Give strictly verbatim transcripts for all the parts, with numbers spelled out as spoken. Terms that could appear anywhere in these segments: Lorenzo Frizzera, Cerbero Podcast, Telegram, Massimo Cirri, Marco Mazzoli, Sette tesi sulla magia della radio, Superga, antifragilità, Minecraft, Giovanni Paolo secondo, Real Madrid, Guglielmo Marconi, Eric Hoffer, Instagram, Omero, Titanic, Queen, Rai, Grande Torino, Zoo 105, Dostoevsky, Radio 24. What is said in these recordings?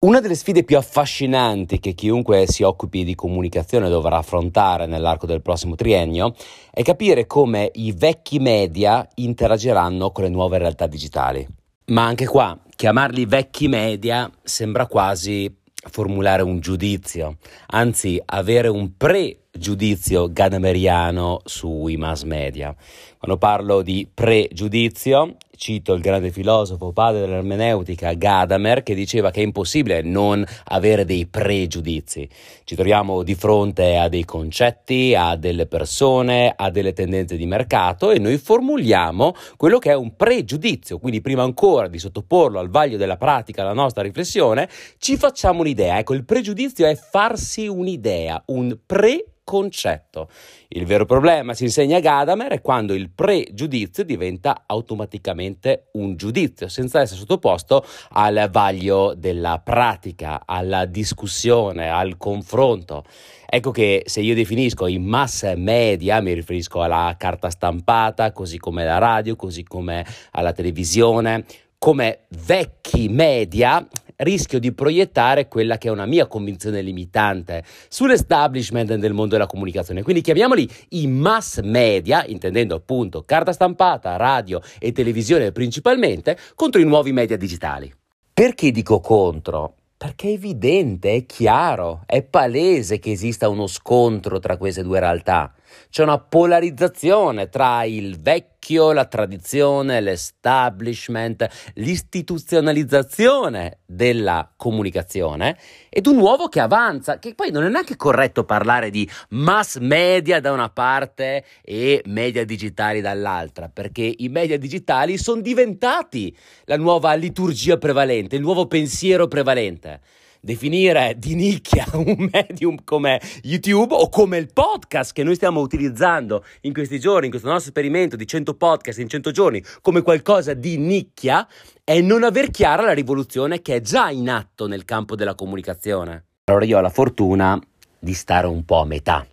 Una delle sfide più affascinanti che chiunque si occupi di comunicazione dovrà affrontare nell'arco del prossimo triennio è capire come i vecchi media interagiranno con le nuove realtà digitali. Ma anche qua, chiamarli vecchi media sembra quasi formulare un giudizio, anzi avere un pregiudizio gadameriano sui mass media. Quando parlo di pregiudizio, cito il grande filosofo, padre dell'ermeneutica, Gadamer, che diceva che è impossibile non avere dei pregiudizi. Ci troviamo di fronte a dei concetti, a delle persone, a delle tendenze di mercato e noi formuliamo quello che è un pregiudizio. Quindi prima ancora di sottoporlo al vaglio della pratica, alla nostra riflessione, ci facciamo un'idea. Ecco, il pregiudizio è farsi un'idea, un pregiudizio. Concetto. Il vero problema, si insegna Gadamer, è quando il pregiudizio diventa automaticamente un giudizio, senza essere sottoposto al vaglio della pratica, alla discussione, al confronto. Ecco che se io definisco i mass media, mi riferisco alla carta stampata, così come la radio, così come alla televisione, come vecchi media, rischio di proiettare quella che è una mia convinzione limitante sull'establishment del mondo della comunicazione. Quindi chiamiamoli i mass media, intendendo appunto carta stampata, radio e televisione principalmente, contro i nuovi media digitali. Perché dico contro? Perché è evidente, è chiaro, è palese che esista uno scontro tra queste due realtà. C'è una polarizzazione tra il vecchio, la tradizione, l'establishment, l'istituzionalizzazione della comunicazione ed un nuovo che avanza, che poi non è neanche corretto parlare di mass media da una parte e media digitali dall'altra, perché i media digitali sono diventati la nuova liturgia prevalente, il nuovo pensiero prevalente. Definire di nicchia un medium come YouTube o come il podcast che noi stiamo utilizzando in questi giorni, in questo nostro esperimento di cento podcast in cento giorni, come qualcosa di nicchia, è non aver chiara la rivoluzione che è già in atto nel campo della comunicazione. Allora io ho la fortuna di stare un po' a metà,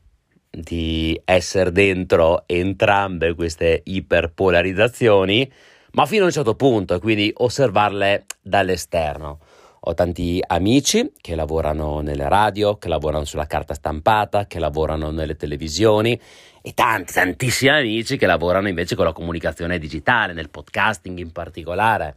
di essere dentro entrambe queste iperpolarizzazioni, ma fino a un certo punto, e quindi osservarle dall'esterno. Ho tanti amici che lavorano nelle radio, che lavorano sulla carta stampata, che lavorano nelle televisioni e tanti, tantissimi amici che lavorano invece con la comunicazione digitale, nel podcasting in particolare.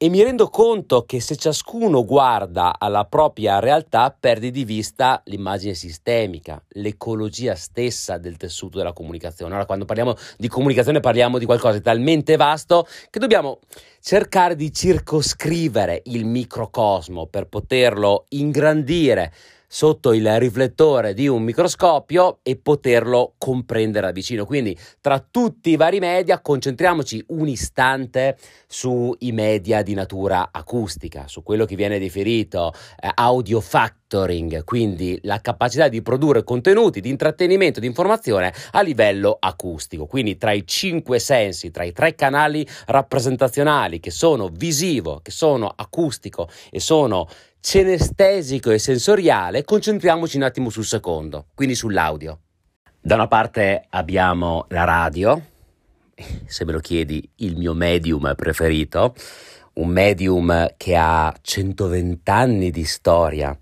E mi rendo conto che se ciascuno guarda alla propria realtà perdi di vista l'immagine sistemica, l'ecologia stessa del tessuto della comunicazione. Allora quando parliamo di comunicazione parliamo di qualcosa di talmente vasto che dobbiamo cercare di circoscrivere il microcosmo per poterlo ingrandire sotto il riflettore di un microscopio e poterlo comprendere da vicino. Quindi tra tutti i vari media concentriamoci un istante sui media di natura acustica, su quello che viene definito eh, audio factoring, quindi la capacità di produrre contenuti di intrattenimento, di informazione a livello acustico. Quindi tra i cinque sensi, tra i tre canali rappresentazionali che sono visivo, che sono acustico e sono cinestesico e sensoriale, concentriamoci un attimo sul secondo, quindi sull'audio. Da una parte abbiamo la radio, se me lo chiedi il mio medium preferito, un medium che ha centoventi anni di storia.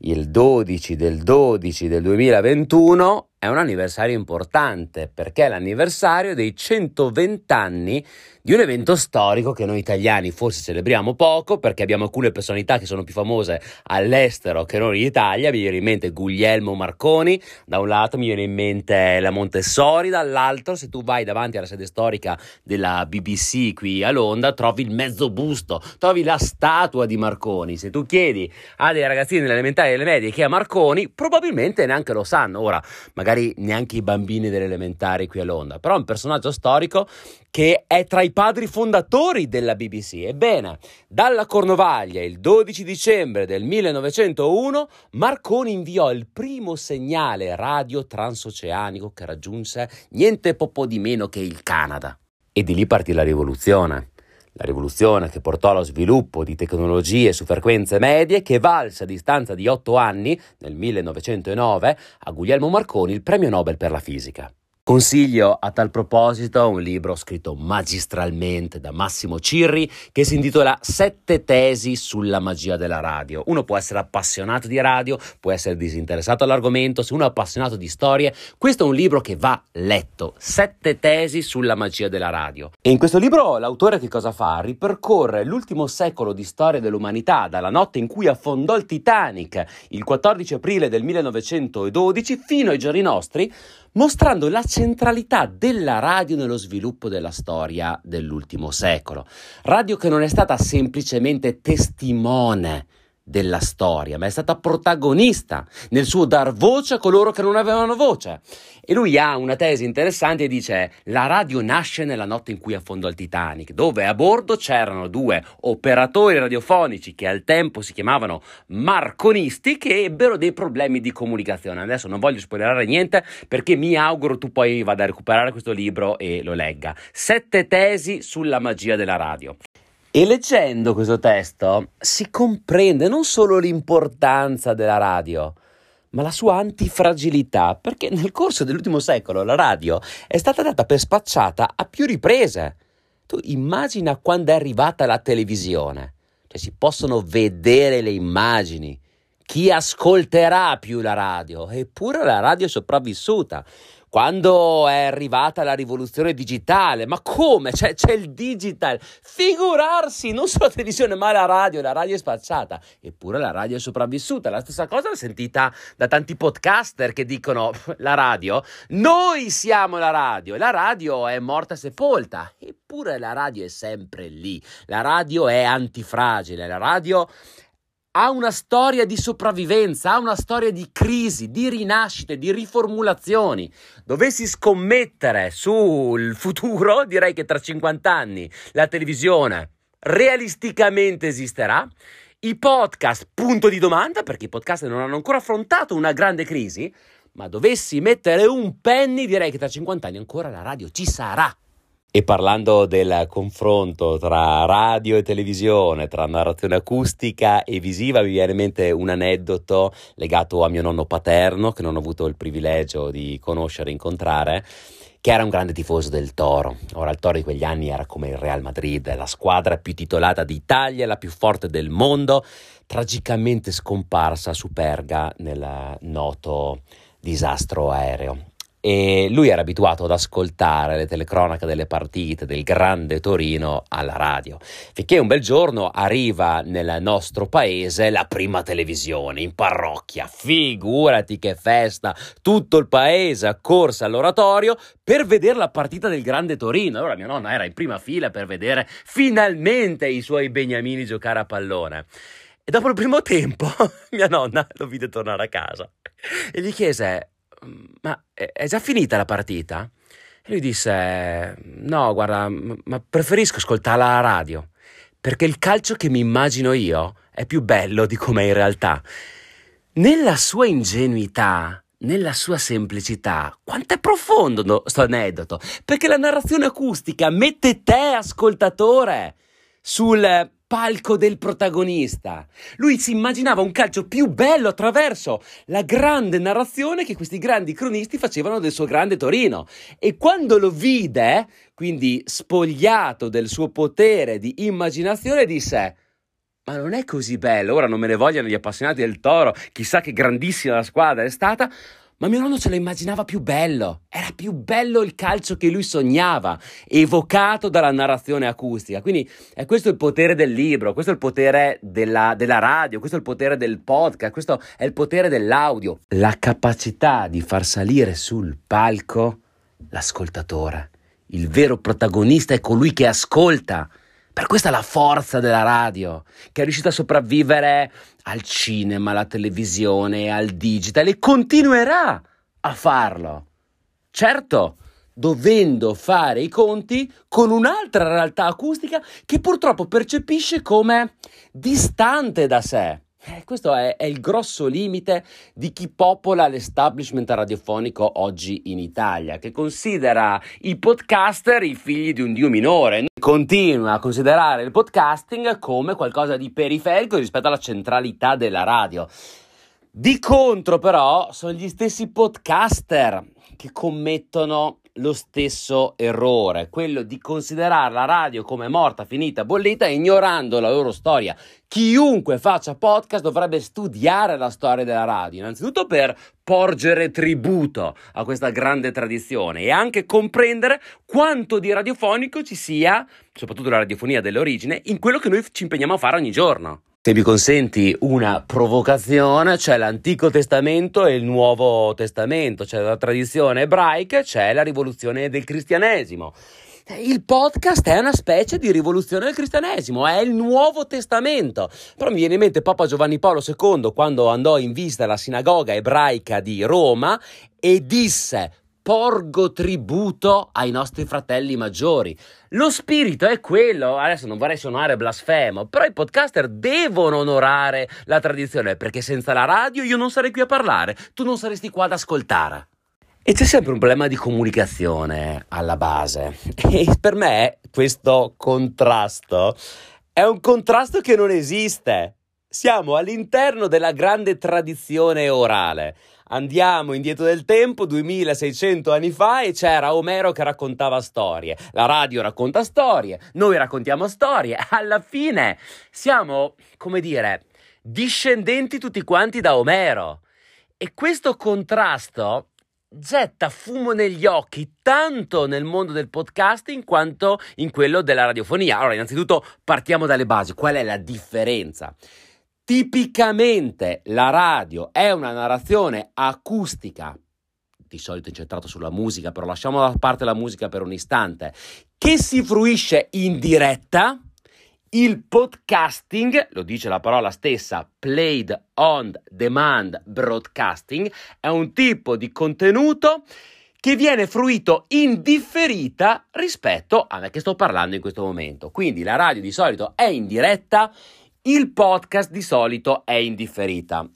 Il dodici del dodici del duemilaventuno è un anniversario importante perché è l'anniversario dei centoventi anni di un evento storico che noi italiani forse celebriamo poco perché abbiamo alcune personalità che sono più famose all'estero che non in Italia. Mi viene in mente Guglielmo Marconi da un lato, mi viene in mente la Montessori dall'altro. Se tu vai davanti alla sede storica della B B C qui a Londra trovi il mezzo busto, trovi la statua di Marconi. Se tu chiedi a dei ragazzini delle elementari e delle medie chi è Marconi, probabilmente neanche lo sanno. Ora magari neanche i bambini delle elementari qui a Londra, però è un personaggio storico che è tra i padri fondatori della B B C. Ebbene, dalla Cornovaglia il dodici dicembre del millenovecentouno Marconi inviò il primo segnale radio transoceanico che raggiunse niente po' di meno che il Canada. E di lì partì la rivoluzione. La rivoluzione che portò allo sviluppo di tecnologie su frequenze medie che valse a distanza di otto anni, nel millenovecentonove, a Guglielmo Marconi il premio Nobel per la fisica. Consiglio a tal proposito un libro scritto magistralmente da Massimo Cirri che si intitola Sette tesi sulla magia della radio. Uno può essere appassionato di radio, può essere disinteressato all'argomento, se uno è appassionato di storie, questo è un libro che va letto. Sette tesi sulla magia della radio. E in questo libro l'autore che cosa fa? Ripercorre l'ultimo secolo di storia dell'umanità, dalla notte in cui affondò il Titanic, il quattordici aprile del millenovecentododici, fino ai giorni nostri, mostrando la centralità della radio nello sviluppo della storia dell'ultimo secolo. Radio che non è stata semplicemente testimone della storia, ma è stata protagonista nel suo dar voce a coloro che non avevano voce. E lui ha una tesi interessante e dice: la radio nasce nella notte in cui affondò il Titanic, dove a bordo c'erano due operatori radiofonici che al tempo si chiamavano marconisti, che ebbero dei problemi di comunicazione. Adesso non voglio spoilerare niente, perché mi auguro tu poi vada a recuperare questo libro e lo legga. Sette tesi sulla magia della radio. E leggendo questo testo si comprende non solo l'importanza della radio, ma la sua antifragilità, perché nel corso dell'ultimo secolo la radio è stata data per spacciata a più riprese. Tu immagina quando è arrivata la televisione, cioè si possono vedere le immagini, chi ascolterà più la radio? Eppure la radio è sopravvissuta. Quando è arrivata la rivoluzione digitale, ma come? Cioè, c'è il digital, figurarsi, non solo la televisione ma la radio, la radio è spacciata, eppure la radio è sopravvissuta. La stessa cosa l'ho sentita da tanti podcaster che dicono: la radio, noi siamo la radio, la radio è morta e sepolta, eppure la radio è sempre lì, la radio è antifragile, la radio ha una storia di sopravvivenza, ha una storia di crisi, di rinascite, di riformulazioni. Dovessi scommettere sul futuro, direi che tra cinquanta anni la televisione realisticamente esisterà. I podcast, punto di domanda, perché i podcast non hanno ancora affrontato una grande crisi, ma dovessi mettere un penny, direi che tra cinquanta anni ancora la radio ci sarà. E parlando del confronto tra radio e televisione, tra narrazione acustica e visiva, mi viene in mente un aneddoto legato a mio nonno paterno, che non ho avuto il privilegio di conoscere e incontrare, che era un grande tifoso del Toro. Ora, il Toro di quegli anni era come il Real Madrid, la squadra più titolata d'Italia, la più forte del mondo, tragicamente scomparsa a Superga nel noto disastro aereo. E lui era abituato ad ascoltare le telecronache delle partite del Grande Torino alla radio, finché un bel giorno arriva nel nostro paese la prima televisione in parrocchia. Figurati che festa, tutto il paese accorse all'oratorio per vedere la partita del Grande Torino. Allora mia nonna era in prima fila per vedere finalmente i suoi beniamini giocare a pallone. E dopo il primo tempo mia nonna lo vide tornare a casa e gli chiese: ma è già finita la partita? E lui disse: no, guarda, ma preferisco ascoltarla alla radio, perché il calcio che mi immagino io è più bello di com'è in realtà. Nella sua ingenuità, nella sua semplicità, quanto è profondo sto aneddoto, perché la narrazione acustica mette te, ascoltatore, sul palco del protagonista. Lui si immaginava un calcio più bello attraverso la grande narrazione che questi grandi cronisti facevano del suo Grande Torino, e quando lo vide, quindi spogliato del suo potere di immaginazione, disse: ma non è così bello. Ora non me ne vogliano gli appassionati del Toro, chissà che grandissima la squadra è stata, ma mio nonno ce lo immaginava più bello, era più bello il calcio che lui sognava, evocato dalla narrazione acustica. Quindi è questo il potere del libro, questo è il potere della, della radio, questo è il potere del podcast, questo è il potere dell'audio, la capacità di far salire sul palco l'ascoltatore. Il vero protagonista è colui che ascolta. Per questa è la forza della radio, che è riuscita a sopravvivere al cinema, alla televisione, al digital, e continuerà a farlo. Certo, dovendo fare i conti con un'altra realtà acustica che purtroppo percepisce come distante da sé. Eh, questo è, è il grosso limite di chi popola l'establishment radiofonico oggi in Italia, che considera i podcaster i figli di un dio minore, continua a considerare il podcasting come qualcosa di periferico rispetto alla centralità della radio. Di contro però sono gli stessi podcaster che commettono lo stesso errore, quello di considerare la radio come morta, finita, bollita, ignorando la loro storia. Chiunque faccia podcast dovrebbe studiare la storia della radio, innanzitutto per porgere tributo a questa grande tradizione e anche comprendere quanto di radiofonico ci sia, soprattutto la radiofonia dell'origine, in quello che noi ci impegniamo a fare ogni giorno. Se mi consenti una provocazione, c'è l'Antico Testamento e il Nuovo Testamento, c'è la tradizione ebraica, c'è la rivoluzione del cristianesimo. Il podcast è una specie di rivoluzione del cristianesimo, è il Nuovo Testamento. Però mi viene in mente Papa Giovanni Paolo secondo quando andò in visita alla sinagoga ebraica di Roma e disse: porgo tributo ai nostri fratelli maggiori. Lo spirito è quello, adesso non vorrei suonare blasfemo, però i podcaster devono onorare la tradizione, perché senza la radio io non sarei qui a parlare, tu non saresti qua ad ascoltare. E c'è sempre un problema di comunicazione alla base, e per me questo contrasto è un contrasto che non esiste. Siamo all'interno della grande tradizione orale. Andiamo indietro del tempo, duemilaseicento anni fa, e c'era Omero che raccontava storie. La radio racconta storie, noi raccontiamo storie. Alla fine siamo, come dire, discendenti tutti quanti da Omero. E questo contrasto getta fumo negli occhi tanto nel mondo del podcasting quanto in quello della radiofonia. Allora, innanzitutto partiamo dalle basi. Qual è la differenza? Tipicamente la radio è una narrazione acustica, di solito incentrato sulla musica, però lasciamo da parte la musica per un istante, che si fruisce in diretta. Il podcasting, lo dice la parola stessa, played on demand broadcasting, è un tipo di contenuto che viene fruito in differita rispetto a me che sto parlando in questo momento. Quindi la radio di solito è in diretta, il podcast di solito è in differita.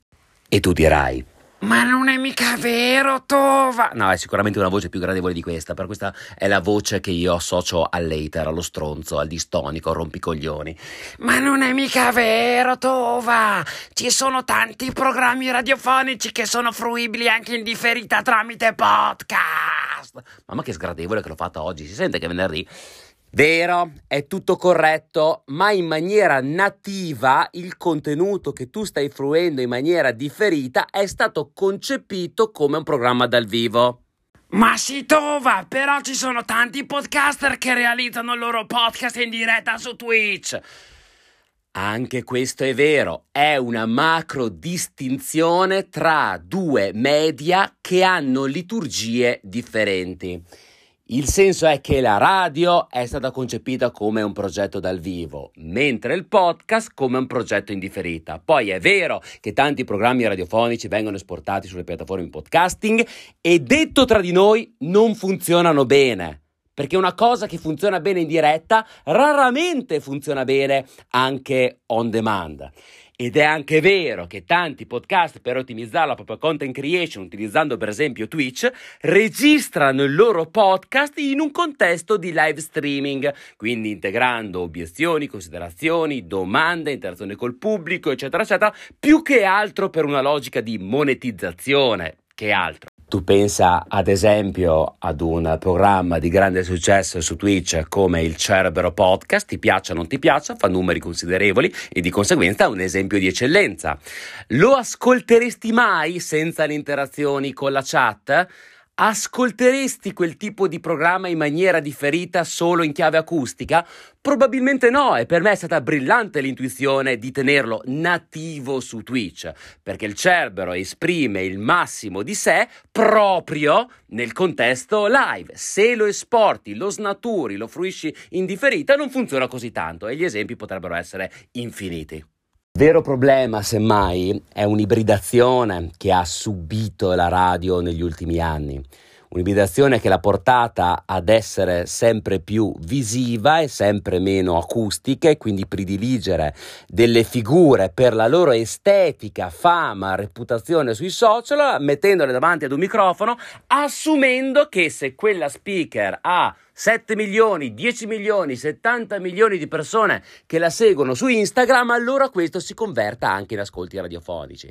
E tu dirai: ma non è mica vero, Tova! No, è sicuramente una voce più gradevole di questa, per questa è la voce che io associo all'hater, allo stronzo, al distonico, al rompicoglioni. Ma non è mica vero, Tova! Ci sono tanti programmi radiofonici che sono fruibili anche in differita tramite podcast! Mamma che sgradevole che l'ho fatta oggi, si sente che è venerdì? Vero, è tutto corretto, ma in maniera nativa il contenuto che tu stai fruendo in maniera differita è stato concepito come un programma dal vivo. Ma si trova, però ci sono tanti podcaster che realizzano il loro podcast in diretta su Twitch. Anche questo è vero, è una macro distinzione tra due media che hanno liturgie differenti. Il senso è che la radio è stata concepita come un progetto dal vivo, mentre il podcast come un progetto in differita. Poi è vero che tanti programmi radiofonici vengono esportati sulle piattaforme podcasting e, detto tra di noi, non funzionano bene. Perché una cosa che funziona bene in diretta raramente funziona bene anche on demand. Ed è anche vero che tanti podcast, per ottimizzare la propria content creation, utilizzando per esempio Twitch, registrano il loro podcast in un contesto di live streaming, quindi integrando obiezioni, considerazioni, domande, interazione col pubblico, eccetera, eccetera, più che altro per una logica di monetizzazione che altro. Tu pensa ad esempio ad un programma di grande successo su Twitch come il Cerbero Podcast, ti piaccia o non ti piaccia, fa numeri considerevoli e di conseguenza è un esempio di eccellenza. Lo ascolteresti mai senza le interazioni con la chat? Ascolteresti quel tipo di programma in maniera differita solo in chiave acustica? Probabilmente no, e per me è stata brillante l'intuizione di tenerlo nativo su Twitch, perché il Cerbero esprime il massimo di sé proprio nel contesto live. Se lo esporti, lo snaturi, lo fruisci in differita, non funziona così tanto, e gli esempi potrebbero essere infiniti. Vero problema, semmai, è un'ibridazione che ha subito la radio negli ultimi anni. Un'ibridazione che l'ha portata ad essere sempre più visiva e sempre meno acustica, e quindi prediligere delle figure per la loro estetica, fama, reputazione sui social, mettendole davanti ad un microfono, assumendo che se quella speaker ha sette milioni, dieci milioni, settanta milioni di persone che la seguono su Instagram, allora questo si converta anche in ascolti radiofonici.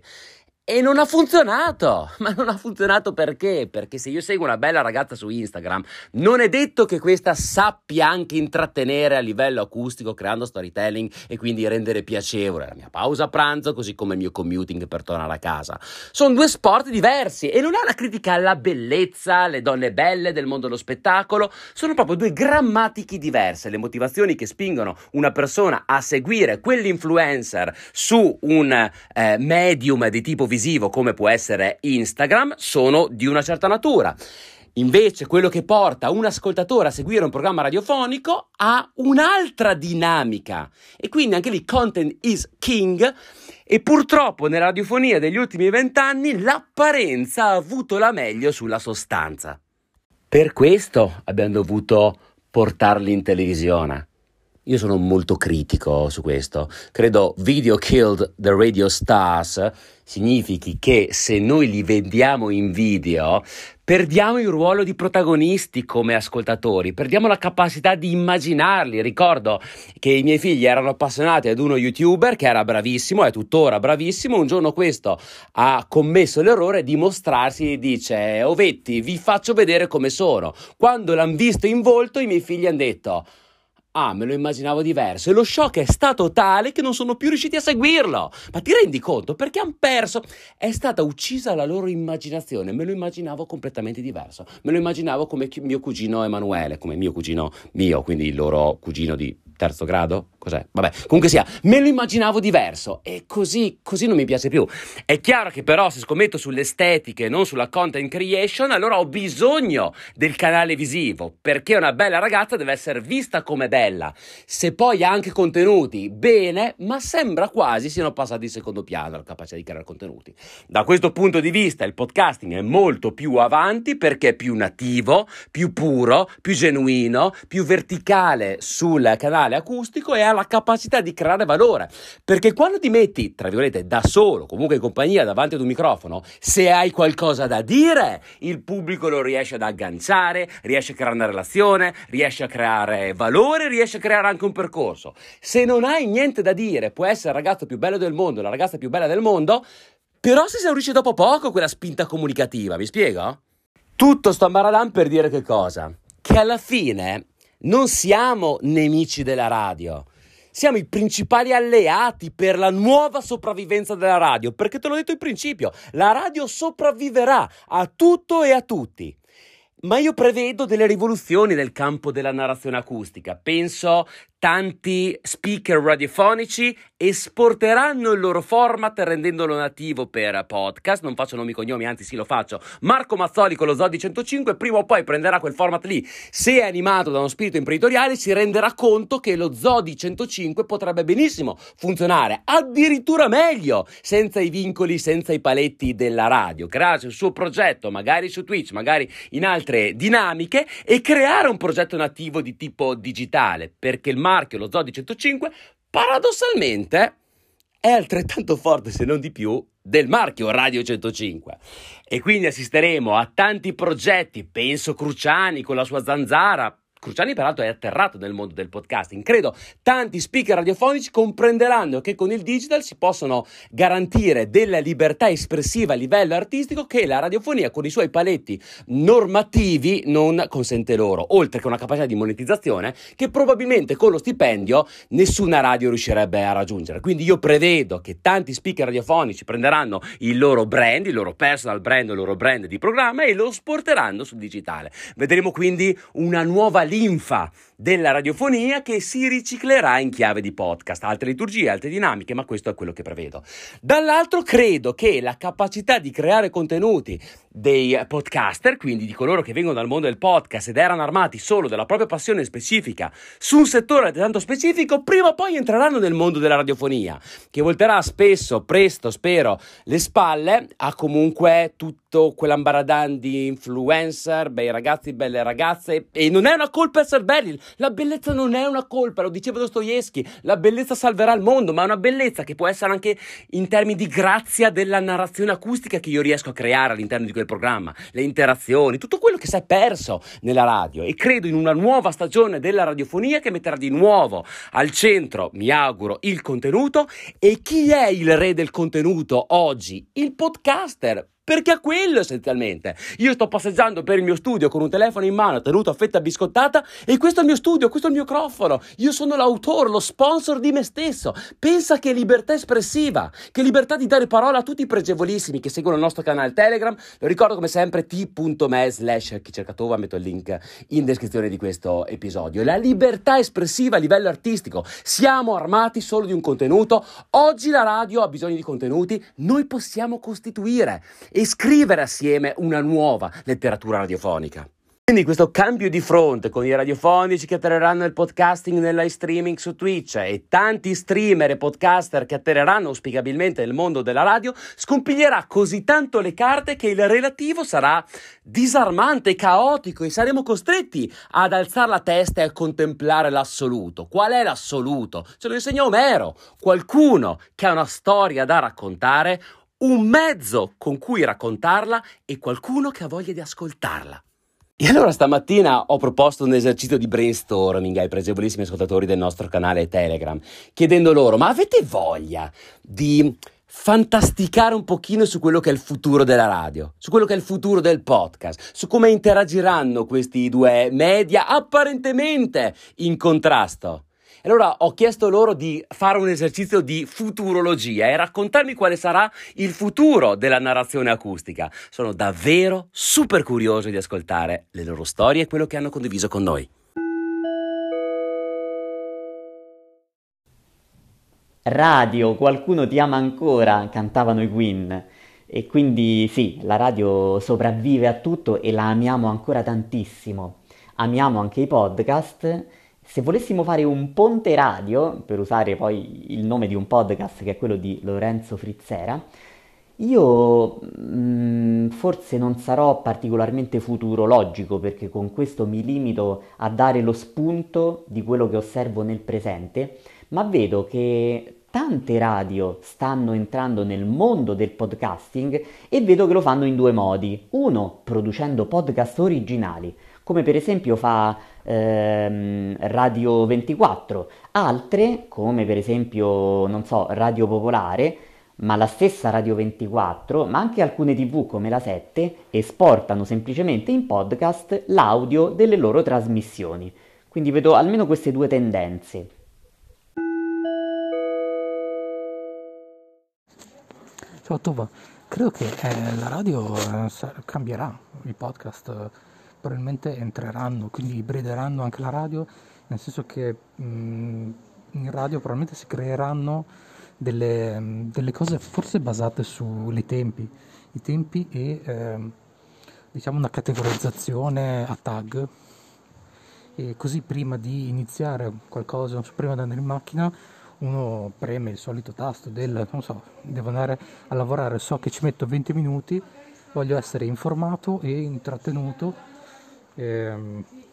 E non ha funzionato, ma non ha funzionato perché? Perché se io seguo una bella ragazza su Instagram, non è detto che questa sappia anche intrattenere a livello acustico, creando storytelling e quindi rendere piacevole la mia pausa pranzo, così come il mio commuting per tornare a casa. Sono due sport diversi e non è una critica alla bellezza, alle donne belle del mondo dello spettacolo, sono proprio due grammatiche diverse. Le motivazioni che spingono una persona a seguire quell'influencer su un eh, medium di tipo visivo, come può essere Instagram, sono di una certa natura. Invece quello che porta un ascoltatore a seguire un programma radiofonico ha un'altra dinamica e quindi anche lì content is king. E purtroppo nella radiofonia degli ultimi vent'anni l'apparenza ha avuto la meglio sulla sostanza. Per questo abbiamo dovuto portarli in televisione. Io sono molto critico su questo. Credo video killed the radio stars significhi che se noi li vendiamo in video perdiamo il ruolo di protagonisti come ascoltatori, perdiamo la capacità di immaginarli. Ricordo che i miei figli erano appassionati ad uno youtuber che era bravissimo, è tuttora bravissimo. Un giorno questo ha commesso l'errore di mostrarsi e dice: "Ovetti, vi faccio vedere come sono". Quando l'hanno visto in volto i miei figli hanno detto: "Ah, me lo immaginavo diverso", e lo shock è stato tale che non sono più riusciti a seguirlo. Ma ti rendi conto? Perché hanno perso, è stata uccisa la loro immaginazione. Me lo immaginavo completamente diverso, me lo immaginavo come mio cugino Emanuele, come mio cugino mio, quindi il loro cugino di terzo grado, cos'è? Vabbè, comunque sia, me lo immaginavo diverso e così, così non mi piace più. È chiaro che però se scommetto sull'estetica e non sulla content creation, allora ho bisogno del canale visivo, perché una bella ragazza deve essere vista come bella. Se poi ha anche contenuti, bene, ma sembra quasi siano passati in secondo piano la capacità di creare contenuti. Da questo punto di vista il podcasting è molto più avanti perché è più nativo, più puro, più genuino, più verticale sul canale acustico e ha la capacità di creare valore. Perché quando ti metti, tra virgolette, da solo, comunque in compagnia, davanti ad un microfono, se hai qualcosa da dire, il pubblico lo riesce ad agganciare, riesce a creare una relazione, riesce a creare valore, riesce a creare anche un percorso. Se non hai niente da dire, può essere il ragazzo più bello del mondo, la ragazza più bella del mondo, però si esaurisce dopo poco quella spinta comunicativa, vi spiego? Tutto sto ambaradan per dire che cosa? Che alla fine non siamo nemici della radio, siamo i principali alleati per la nuova sopravvivenza della radio, perché te l'ho detto in principio, la radio sopravviverà a tutto e a tutti. Ma io prevedo delle rivoluzioni nel campo della narrazione acustica. Penso tanti speaker radiofonici esporteranno il loro format rendendolo nativo per podcast. Non faccio nomi e cognomi, anzi sì lo faccio. Marco Mazzoli con lo Zoo centocinque prima o poi prenderà quel format lì. Se è animato da uno spirito imprenditoriale si renderà conto che lo Zoo centocinque potrebbe benissimo funzionare, addirittura meglio, senza i vincoli, senza i paletti della radio. Crearsi il suo progetto, magari su Twitch, magari in altre dinamiche, e creare un progetto nativo di tipo digitale, perché il marchio, lo Zoo centocinque, paradossalmente è altrettanto forte, se non di più, del marchio Radio centocinque. E quindi assisteremo a tanti progetti, penso Cruciani con la sua zanzara. Cruciani peraltro è atterrato nel mondo del podcasting. Credo tanti speaker radiofonici comprenderanno che con il digital si possono garantire della libertà espressiva a livello artistico che la radiofonia con i suoi paletti normativi non consente loro, oltre che una capacità di monetizzazione che probabilmente con lo stipendio nessuna radio riuscirebbe a raggiungere. Quindi io prevedo che tanti speaker radiofonici prenderanno il loro brand, il loro personal brand, il loro brand di programma e lo sporteranno sul digitale. Vedremo quindi una nuova linfa della radiofonia che si riciclerà in chiave di podcast, altre liturgie, altre dinamiche, ma questo è quello che prevedo. Dall'altro credo che la capacità di creare contenuti dei podcaster, quindi di coloro che vengono dal mondo del podcast ed erano armati solo della propria passione specifica su un settore tanto specifico, prima o poi entreranno nel mondo della radiofonia, che volterà spesso, presto spero, le spalle a comunque tutti tutto quell'ambaradan di influencer, bei ragazzi, belle ragazze, e non è una colpa essere belli, la bellezza non è una colpa, lo diceva Dostoevsky, la bellezza salverà il mondo, ma è una bellezza che può essere anche in termini di grazia della narrazione acustica che io riesco a creare all'interno di quel programma, le interazioni, tutto quello che si è perso nella radio, e credo in una nuova stagione della radiofonia che metterà di nuovo al centro, mi auguro, il contenuto. E chi è il re del contenuto oggi? Il podcaster, perché è quello essenzialmente. Io sto passeggiando per il mio studio con un telefono in mano tenuto a fetta biscottata e questo è il mio studio, questo è il microfono, io sono l'autore, lo sponsor di me stesso. Pensa che libertà espressiva, che libertà di dare parola a tutti i pregevolissimi che seguono il nostro canale Telegram. Lo ricordo come sempre, t punto m e slash chi cerca Tova, metto il link in descrizione di questo episodio. La libertà espressiva a livello artistico, siamo armati solo di un contenuto, oggi la radio ha bisogno di contenuti, noi possiamo costituire e scrivere assieme una nuova letteratura radiofonica. Quindi questo cambio di fronte con i radiofonici che atterreranno nel podcasting, nel live streaming su Twitch e tanti streamer e podcaster che atterreranno auspicabilmente nel mondo della radio, scompiglierà così tanto le carte che il relativo sarà disarmante, caotico, e saremo costretti ad alzare la testa e a contemplare l'assoluto. Qual è l'assoluto? Ce lo insegna Omero, qualcuno che ha una storia da raccontare, un mezzo con cui raccontarla e qualcuno che ha voglia di ascoltarla. E allora stamattina ho proposto un esercizio di brainstorming ai pregevolissimi ascoltatori del nostro canale Telegram, chiedendo loro: ma avete voglia di fantasticare un pochino su quello che è il futuro della radio, su quello che è il futuro del podcast, su come interagiranno questi due media apparentemente in contrasto? Allora ho chiesto loro di fare un esercizio di futurologia e raccontarmi quale sarà il futuro della narrazione acustica. Sono davvero super curioso di ascoltare le loro storie e quello che hanno condiviso con noi. Radio, qualcuno ti ama ancora, cantavano i Queen. E quindi sì, la radio sopravvive a tutto e la amiamo ancora tantissimo. Amiamo anche i podcast. Se volessimo fare un ponte radio, per usare poi il nome di un podcast che è quello di Lorenzo Frizzera, io mh, forse non sarò particolarmente futurologico, perché con questo mi limito a dare lo spunto di quello che osservo nel presente, ma vedo che tante radio stanno entrando nel mondo del podcasting e vedo che lo fanno in due modi. Uno, producendo podcast originali, come per esempio fa ehm, Radio ventiquattro, altre come per esempio, non so, Radio Popolare, ma la stessa Radio ventiquattro, ma anche alcune tv come la sette, esportano semplicemente in podcast l'audio delle loro trasmissioni. Quindi vedo almeno queste due tendenze. Ciao Tova, credo che eh, la radio eh, cambierà, i podcast probabilmente entreranno, quindi ibrideranno anche la radio, nel senso che mh, in radio probabilmente si creeranno delle, mh, delle cose forse basate sui tempi, i tempi e eh, diciamo una categorizzazione a tag, e così prima di iniziare qualcosa, prima di andare in macchina, uno preme il solito tasto del, non so, devo andare a lavorare, so che ci metto venti minuti, voglio essere informato e intrattenuto. Eh,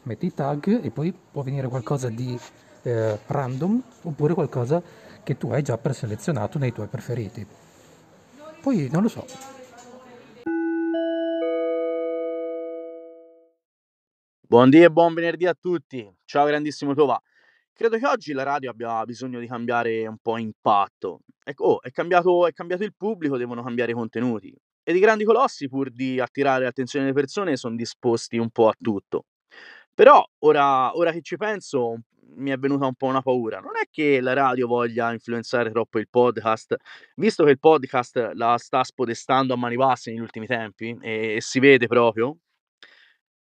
metti i tag e poi può venire qualcosa di eh, random oppure qualcosa che tu hai già preselezionato nei tuoi preferiti. Poi non lo so. Buondì e buon venerdì a tutti. Ciao grandissimo Tova. Credo che oggi la radio abbia bisogno di cambiare un po' impatto. Ecco, oh, è cambiato, è cambiato il pubblico, devono cambiare i contenuti. E i grandi colossi, pur di attirare l'attenzione delle persone, sono disposti un po' a tutto. Però, ora, ora che ci penso, mi è venuta un po' una paura. Non è che la radio voglia influenzare troppo il podcast, visto che il podcast la sta spodestando a mani basse negli ultimi tempi, e, e si vede proprio.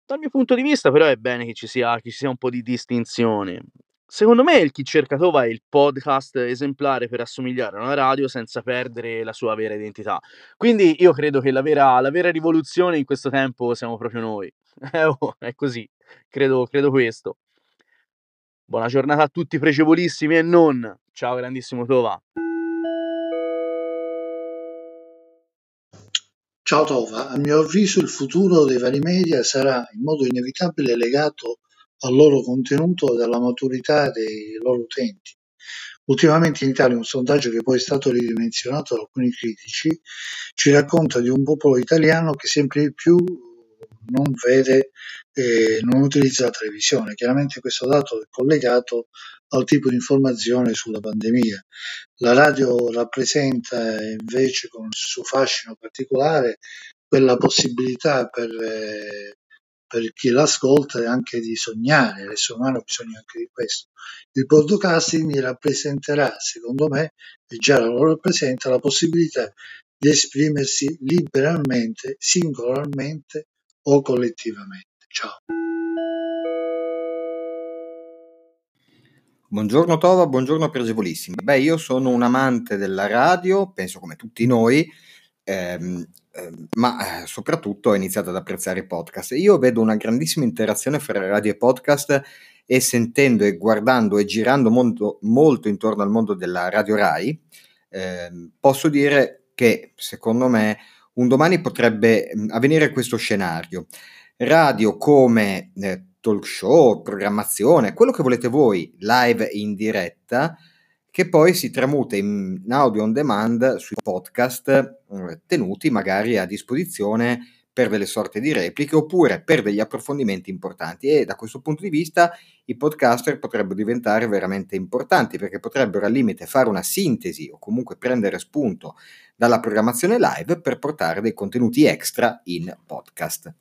Dal mio punto di vista, però, è bene che ci sia, che ci sia un po' di distinzione. Secondo me il Chi cerca Tova è il podcast esemplare per assomigliare a una radio senza perdere la sua vera identità. Quindi io credo che la vera, la vera rivoluzione in questo tempo siamo proprio noi. Eh, oh, è così, credo, credo questo. Buona giornata a tutti pregevolissimi e non. Ciao grandissimo Tova. Ciao Tova, a mio avviso il futuro dei vari media sarà in modo inevitabile legato al loro contenuto e alla maturità dei loro utenti. Ultimamente in Italia un sondaggio che poi è stato ridimensionato da alcuni critici ci racconta di un popolo italiano che sempre di più non vede e non utilizza la televisione. Chiaramente questo dato è collegato al tipo di informazione sulla pandemia. La radio rappresenta invece con il suo fascino particolare quella possibilità per, eh, per chi l'ascolta anche di sognare. L'essere umano ha bisogno anche di questo. Il podcasting rappresenterà, secondo me, e già lo rappresenta, la possibilità di esprimersi liberamente, singolarmente o collettivamente. Ciao. Buongiorno Tova, buongiorno pregevolissimi. Beh, io sono un amante della radio, penso come tutti noi, ehm, ehm, ma soprattutto ho iniziato ad apprezzare i podcast. Io vedo una grandissima interazione fra radio e podcast e sentendo e guardando e girando molto, molto intorno al mondo della Radio Rai, ehm, posso dire che secondo me un domani potrebbe avvenire questo scenario. Radio come eh, talk show, programmazione, quello che volete voi, live in diretta, che poi si tramuta in audio on demand sui podcast eh, tenuti magari a disposizione per delle sorte di repliche oppure per degli approfondimenti importanti. E da questo punto di vista i podcaster potrebbero diventare veramente importanti, perché potrebbero al limite fare una sintesi o comunque prendere spunto dalla programmazione live per portare dei contenuti extra in podcast.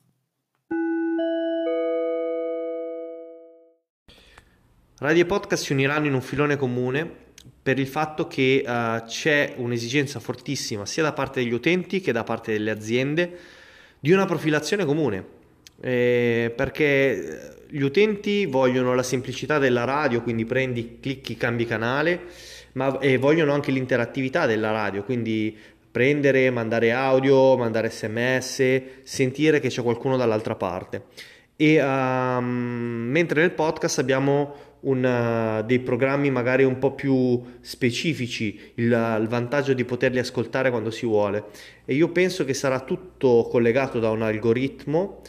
Radio e podcast si uniranno in un filone comune per il fatto che uh, c'è un'esigenza fortissima sia da parte degli utenti che da parte delle aziende di una profilazione comune, eh, perché gli utenti vogliono la semplicità della radio, quindi prendi, clicchi, cambi canale, ma eh, vogliono anche l'interattività della radio, quindi prendere, mandare audio, mandare sms, sentire che c'è qualcuno dall'altra parte. E um, mentre nel podcast abbiamo un, uh, dei programmi magari un po' più specifici, il, uh, il vantaggio di poterli ascoltare quando si vuole, e io penso che sarà tutto collegato da un algoritmo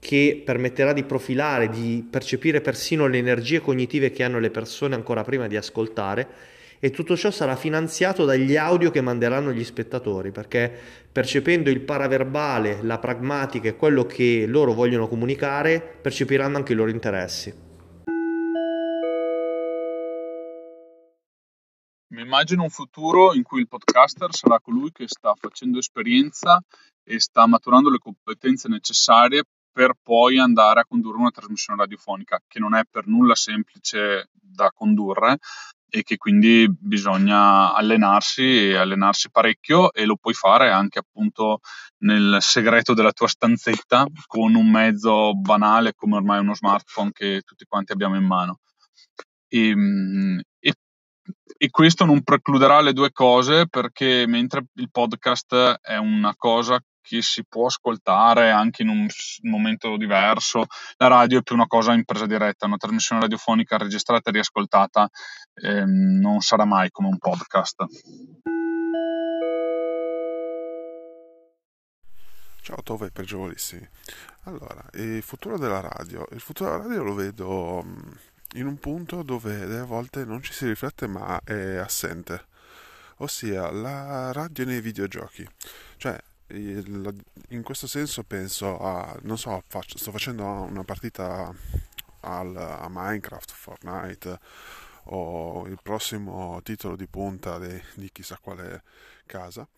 che permetterà di profilare, di percepire persino le energie cognitive che hanno le persone ancora prima di ascoltare, e tutto ciò sarà finanziato dagli audio che manderanno gli spettatori, perché percependo il paraverbale, la pragmatica e quello che loro vogliono comunicare, percepiranno anche i loro interessi. Mi immagino un futuro in cui il podcaster sarà colui che sta facendo esperienza e sta maturando le competenze necessarie per poi andare a condurre una trasmissione radiofonica, che non è per nulla semplice da condurre e che quindi bisogna allenarsi e allenarsi parecchio, e lo puoi fare anche appunto nel segreto della tua stanzetta con un mezzo banale come ormai uno smartphone che tutti quanti abbiamo in mano. E, e E questo non precluderà le due cose, perché mentre il podcast è una cosa che si può ascoltare anche in un momento diverso, la radio è più una cosa in presa diretta, una trasmissione radiofonica registrata e riascoltata eh, non sarà mai come un podcast. Ciao Tove, per giovanissimi. Allora, il futuro della radio. Il futuro della radio lo vedo in un punto dove a volte non ci si riflette ma è assente, ossia la radio nei videogiochi. Cioè, in questo senso penso a, non so, faccio, sto facendo una partita al, a Minecraft, Fortnite o il prossimo titolo di punta de, di chissà quale casa,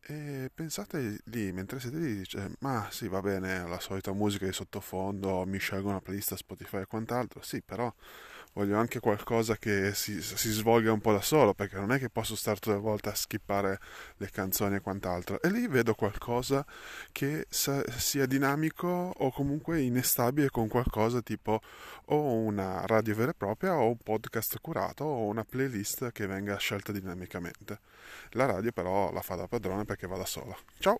e pensate lì mentre siete lì, dice, ma sì, va bene, la solita musica di sottofondo, mi scelgo una playlist Spotify e quant'altro, sì, però voglio anche qualcosa che si, si svolga un po' da solo, perché non è che posso stare tutte le volte a skippare le canzoni e quant'altro, e lì vedo qualcosa che sa, sia dinamico o comunque innestabile con qualcosa tipo o una radio vera e propria o un podcast curato o una playlist che venga scelta dinamicamente. La radio però la fa da padrone perché va da sola. Ciao!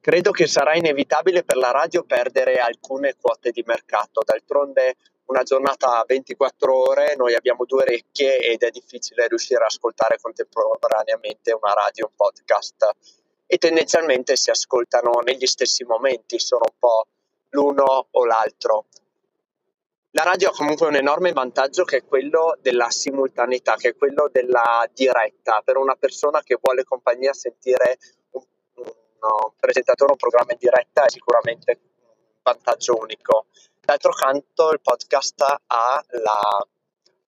Credo che sarà inevitabile per la radio perdere alcune quote di mercato, d'altronde una giornata a ventiquattro ore, noi abbiamo due orecchie ed è difficile riuscire ad ascoltare contemporaneamente una radio e un podcast, e tendenzialmente si ascoltano negli stessi momenti, sono un po' l'uno o l'altro. La radio ha comunque un enorme vantaggio, che è quello della simultaneità, che è quello della diretta. Per una persona che vuole compagnia, sentire un, un, un presentatore, un programma in diretta è sicuramente un vantaggio unico. D'altro canto il podcast ha la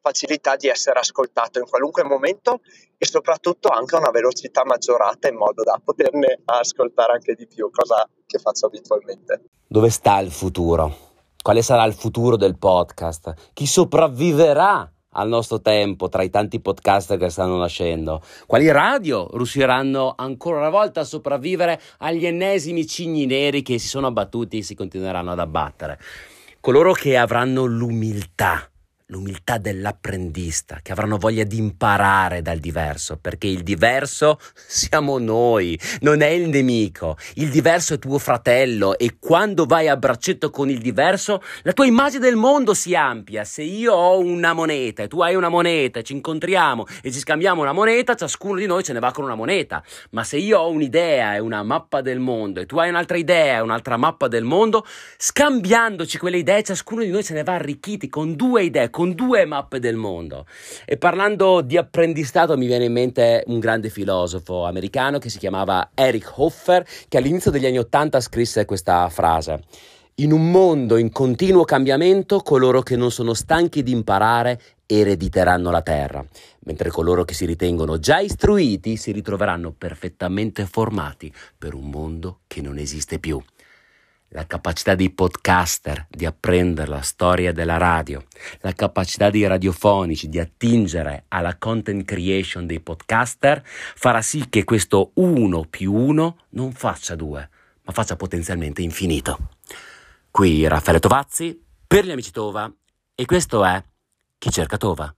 facilità di essere ascoltato in qualunque momento e soprattutto anche una velocità maggiorata, in modo da poterne ascoltare anche di più, cosa che faccio abitualmente. Dove sta il futuro? Quale sarà il futuro del podcast? Chi sopravviverà al nostro tempo tra i tanti podcast che stanno nascendo? Quali radio riusciranno ancora una volta a sopravvivere agli ennesimi cigni neri che si sono abbattuti e si continueranno ad abbattere? Coloro che avranno l'umiltà, l'umiltà dell'apprendista, che avranno voglia di imparare dal diverso, perché il diverso siamo noi, non è il nemico. Il diverso è tuo fratello, e quando vai a braccetto con il diverso la tua immagine del mondo si amplia. Se io ho una moneta e tu hai una moneta e ci incontriamo e ci scambiamo una moneta, ciascuno di noi ce ne va con una moneta. Ma se io ho un'idea e una mappa del mondo e tu hai un'altra idea e un'altra mappa del mondo, scambiandoci quelle idee ciascuno di noi ce ne va arricchiti con due idee, con due mappe del mondo. E parlando di apprendistato mi viene in mente un grande filosofo americano che si chiamava Eric Hoffer, che all'inizio degli anni ottanta scrisse questa frase: in un mondo in continuo cambiamento, coloro che non sono stanchi di imparare erediteranno la terra, mentre coloro che si ritengono già istruiti si ritroveranno perfettamente formati per un mondo che non esiste più. La capacità dei podcaster di apprendere la storia della radio, la capacità dei radiofonici di attingere alla content creation dei podcaster farà sì che questo uno più uno non faccia due, ma faccia potenzialmente infinito. Qui Raffaele Tovazzi per gli amici Tova, e questo è Chi cerca Tova.